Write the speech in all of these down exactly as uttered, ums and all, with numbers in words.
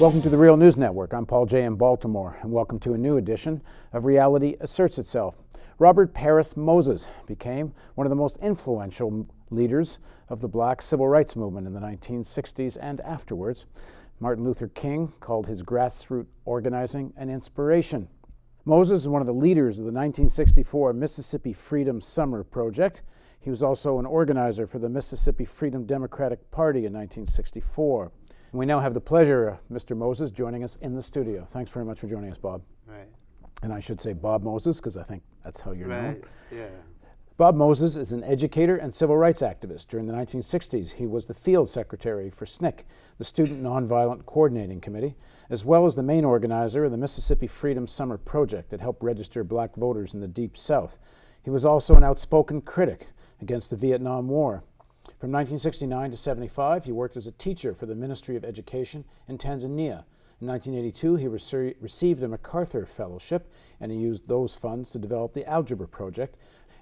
Welcome to the Real News Network. I'm Paul Jay in Baltimore, and welcome to a new edition of Reality Asserts Itself. Robert Parris Moses became one of the most influential leaders of the black civil rights movement in the nineteen sixties and afterwards. Martin Luther King called his grassroots organizing an inspiration. Moses is one of the leaders of the nineteen sixty-four Mississippi Freedom Summer Project. He was also an organizer for the Mississippi Freedom Democratic Party in nineteen sixty-four. We now have the pleasure of Mister Moses joining us in the studio. Thanks very much for joining us, Bob. Right. And I should say Bob Moses, because I think that's how you're known. Right, yeah. Bob Moses is an educator and civil rights activist. During the nineteen sixties, he was the field secretary for S N C C, the Student Nonviolent Coordinating Committee, as well as the main organizer of the Mississippi Freedom Summer Project that helped register black voters in the Deep South. He was also an outspoken critic against the Vietnam War. From nineteen sixty-nine to seventy-five, he worked as a teacher for the Ministry of Education in Tanzania. In nineteen eighty-two, he re received a MacArthur Fellowship, and he used those funds to develop the Algebra Project,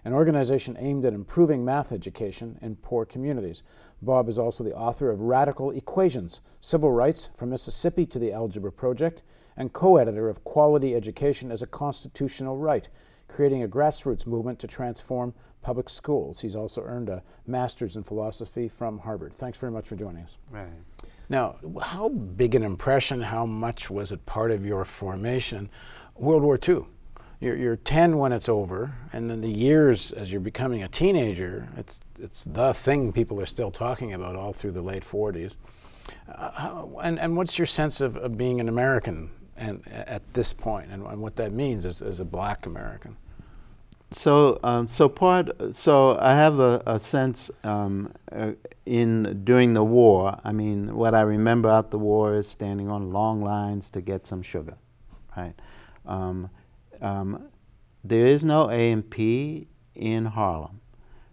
an organization aimed at improving math education in poor communities. Bob is also the author of Radical Equations, Civil Rights from Mississippi to the Algebra Project, and co-editor of Quality Education as a Constitutional Right, creating a grassroots movement to transform public schools. He's also earned a master's in philosophy from Harvard. Thanks very much for joining us. Right. Now, how big an impression, how much was it part of your formation? World War Two. You're, you're ten when it's over, and then the years as you're becoming a teenager, it's, it's the thing people are still talking about all through the late forties. Uh, how, and, and what's your sense of, of being an American and, at this point, and, and what that means as, as a black American? So, um, so part. So, I have a, a sense um, uh, in during the war. I mean, what I remember out the war is standing on long lines to get some sugar, right? Um, um, there is no A and P in Harlem,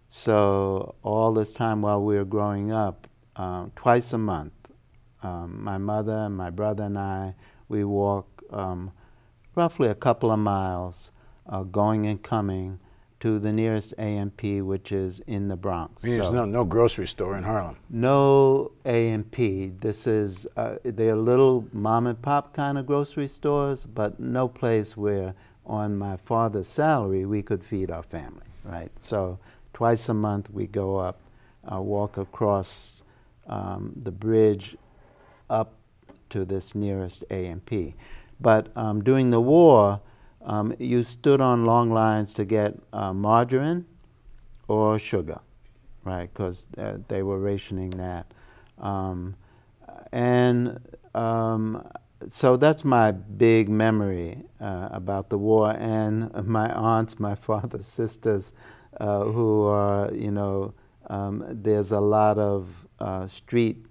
so all this time while we were growing up, um, twice a month, um, my mother, my brother, and I, we walk um, roughly a couple of miles. Uh, going and coming to the nearest A and P, which is in the Bronx. I mean, there's so no, no grocery store in Harlem. No A and P. This is, uh, they're little mom and pop kind of grocery stores, but no place where on my father's salary we could feed our family, right? So twice a month we go up, uh, walk across um, the bridge up to this nearest A and P. But um, during the war, Um, you stood on long lines to get uh, margarine or sugar, right? Because uh, they were rationing that. Um, and um, so that's my big memory uh, about the war, and my aunts, my father's sisters, uh, who are, you know, um, there's a lot of uh, street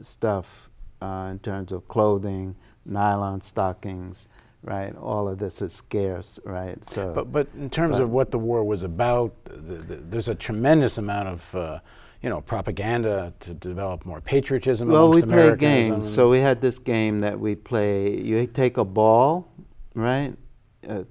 stuff uh, in terms of clothing, nylon stockings. Right, all of this is scarce, right? So, but but in terms but, of what the war was about, the, the, there's a tremendous amount of uh, you know propaganda to develop more patriotism. Well, we played games, so we had this game that we play. You take a ball, right? Uh,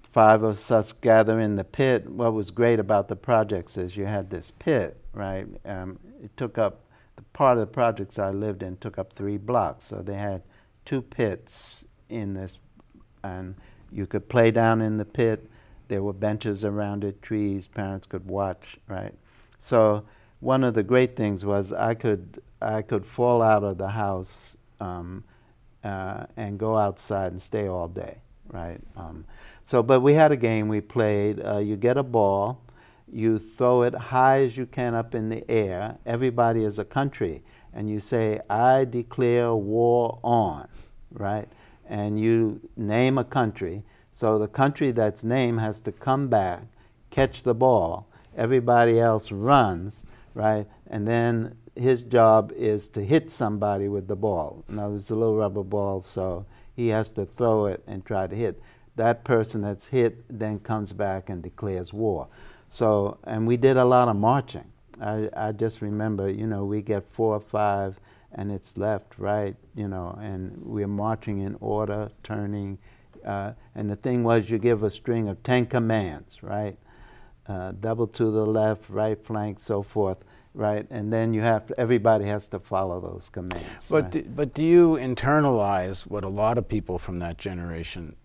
five of us gather in the pit. What was great about the projects is you had this pit, right? Um, it took up the part of the projects I lived in took up three blocks, so they had two pits in this. And you could play down in the pit. There were benches around it, trees, parents could watch, right? So one of the great things was I could, I could fall out of the house um, uh, and go outside and stay all day, right? Um, so, but we had a game we played. Uh, you get a ball, you throw it high as you can up in the air. Everybody is a country. And you say, I declare war on, right? And you name a country. So the country that's named has to come back, catch the ball. Everybody else runs, right? And then his job is to hit somebody with the ball. Now there's a little rubber ball, so he has to throw it and try to hit. That person that's hit then comes back and declares war. So, and we did a lot of marching. I, I just remember, you know, we get four or five and it's left, right, you know, and we're marching in order, turning. Uh, and the thing was you give a string of ten commands, right? Uh, double to the left, right flank, so forth. right? And then you have to, everybody has to follow those commands. But, right? do, but do you internalize what a lot of people from that generation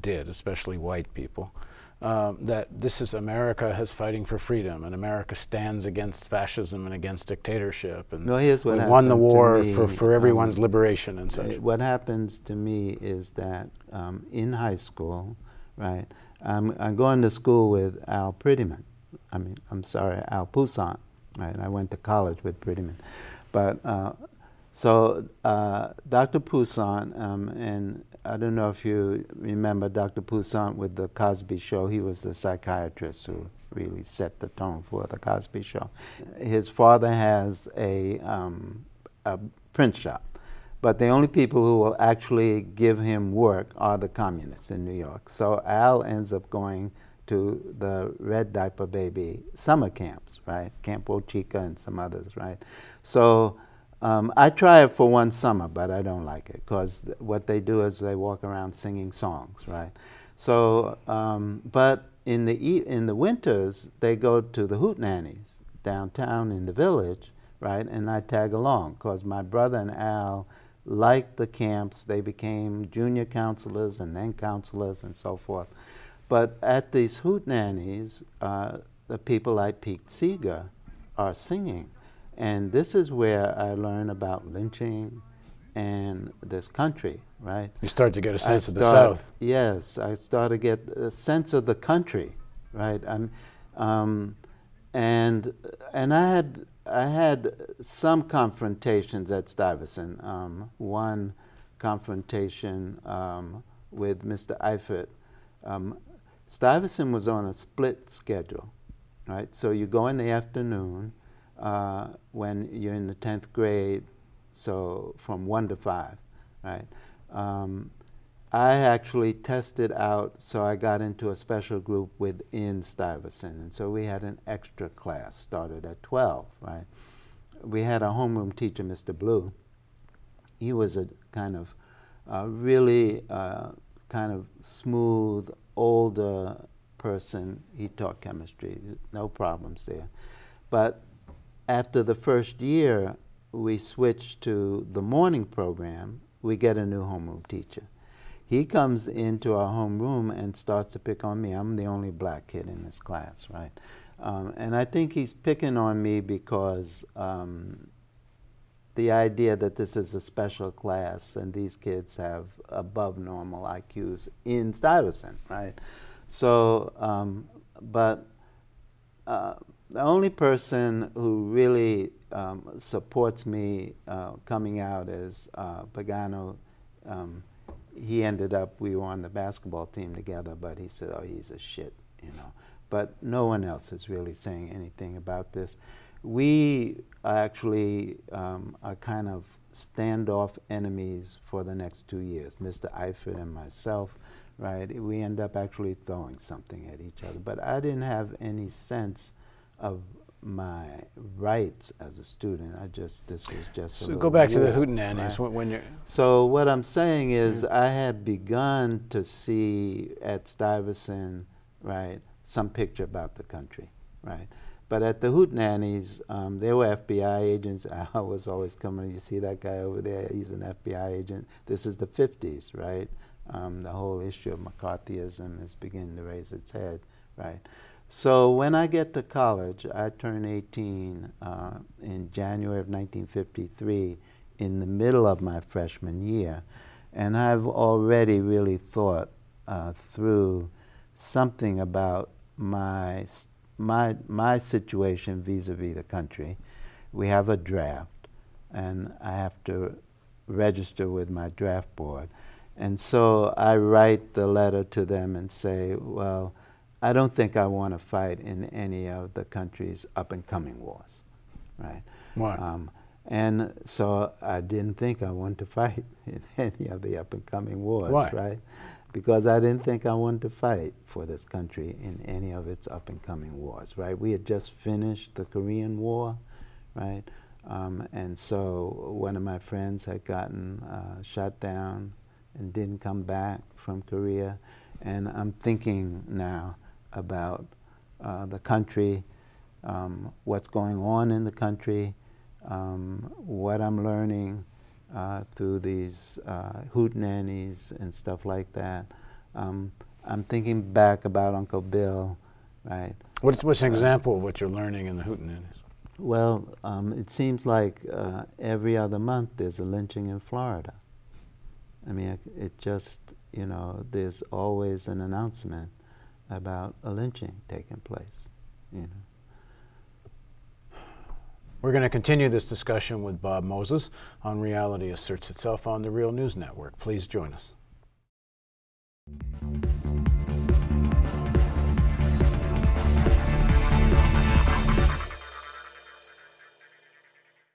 did, especially white people, um, that this is America is fighting for freedom, and America stands against fascism and against dictatorship, and no, here's what we won the war me, for, for everyone's um, liberation and such? What happens to me is that um, in high school, right, I'm, I'm going to school with Al Prettyman. I mean, I'm sorry, Al Poussaint. Right, I went to college with Prettyman, but uh, so uh, Doctor Poussaint, um, and I don't know if you remember Doctor Poussaint with the Cosby show. He was the psychiatrist who really set the tone for the Cosby show. His father has a, um, a print shop, but the only people who will actually give him work are the communists in New York. So Al ends up going to the Red Diaper Baby summer camps, right? Camp Wo-Chi-Ca and some others, right? So um, I try it for one summer, but I don't like it, because th what they do is they walk around singing songs, right? So, um, but in the, e in the winters, they go to the Hootenannies downtown in the village, right? And I tag along, because my brother and Al liked the camps. They became junior counselors and then counselors and so forth. But at these hootenannies, uh, the people like Pete Seeger are singing. And this is where I learn about lynching and this country, right? You start to get a sense I of start, the South. Yes, I start to get a sense of the country, right? I'm, um, and and I, had, I had some confrontations at Stuyvesant. Um, one confrontation um, with Mister Eifert. Um, Stuyvesant was on a split schedule, right? So you go in the afternoon uh, when you're in the tenth grade, so from one to five, right? Um, I actually tested out, so I got into a special group within Stuyvesant, and so we had an extra class started at twelve, right? We had a homeroom teacher, Mister Blue. He was a kind of uh, really uh, kind of smooth, older person. He taught chemistry, no problems there. But after the first year, we switched to the morning program. We get a new homeroom teacher. He comes into our homeroom and starts to pick on me. I'm the only black kid in this class, right? Um, and I think he's picking on me because um, the idea that this is a special class and these kids have above normal I Qs in Stuyvesant, right? So, um, but uh, the only person who really um, supports me uh, coming out is uh, Pagano. Um, he ended up, we were on the basketball team together, but he said, oh, he's a shit, you know. But no one else is really saying anything about this. We actually um, are kind of standoff enemies for the next two years, Mister Eifert and myself, right? We end up actually throwing something at each other. But I didn't have any sense of my rights as a student. I just, this was just so a go back war, to the hootenannies, right? When you're... So what I'm saying is yeah. I had begun to see at Stuyvesant, right, some picture about the country, right? But at the hootenannies, um, there were F B I agents. I was always coming, you see that guy over there, he's an F B I agent. This is the fifties, right? Um, the whole issue of McCarthyism is beginning to raise its head, right? So when I get to college, I turn eighteen uh, in January of nineteen fifty-three, in the middle of my freshman year. And I've already really thought uh, through something about my My, my situation vis-a-vis the country. We have a draft, and I have to register with my draft board. And so I write the letter to them and say, well, I don't think I want to fight in any of the country's up-and-coming wars, right? Why? Um, and so I didn't think I wanted to fight in any of the up-and-coming wars, Why? Right? Because I didn't think I wanted to fight for this country in any of its up-and-coming wars, right? We had just finished the Korean War, right? Um, and so one of my friends had gotten uh, shot down and didn't come back from Korea. And I'm thinking now about uh, the country um, what's going on in the country, um, what I'm learning uh, through these uh, hootenannies and stuff like that. Um, I'm thinking back about Uncle Bill, right? What's, what's an uh, example of what you're learning in the hootenannies? Well, um, it seems like uh, every other month there's a lynching in Florida. I mean, it just, you know, there's always an announcement about a lynching taking place, you know. We're going to continue this discussion with Bob Moses on Reality Asserts Itself on the Real News Network. Please join us.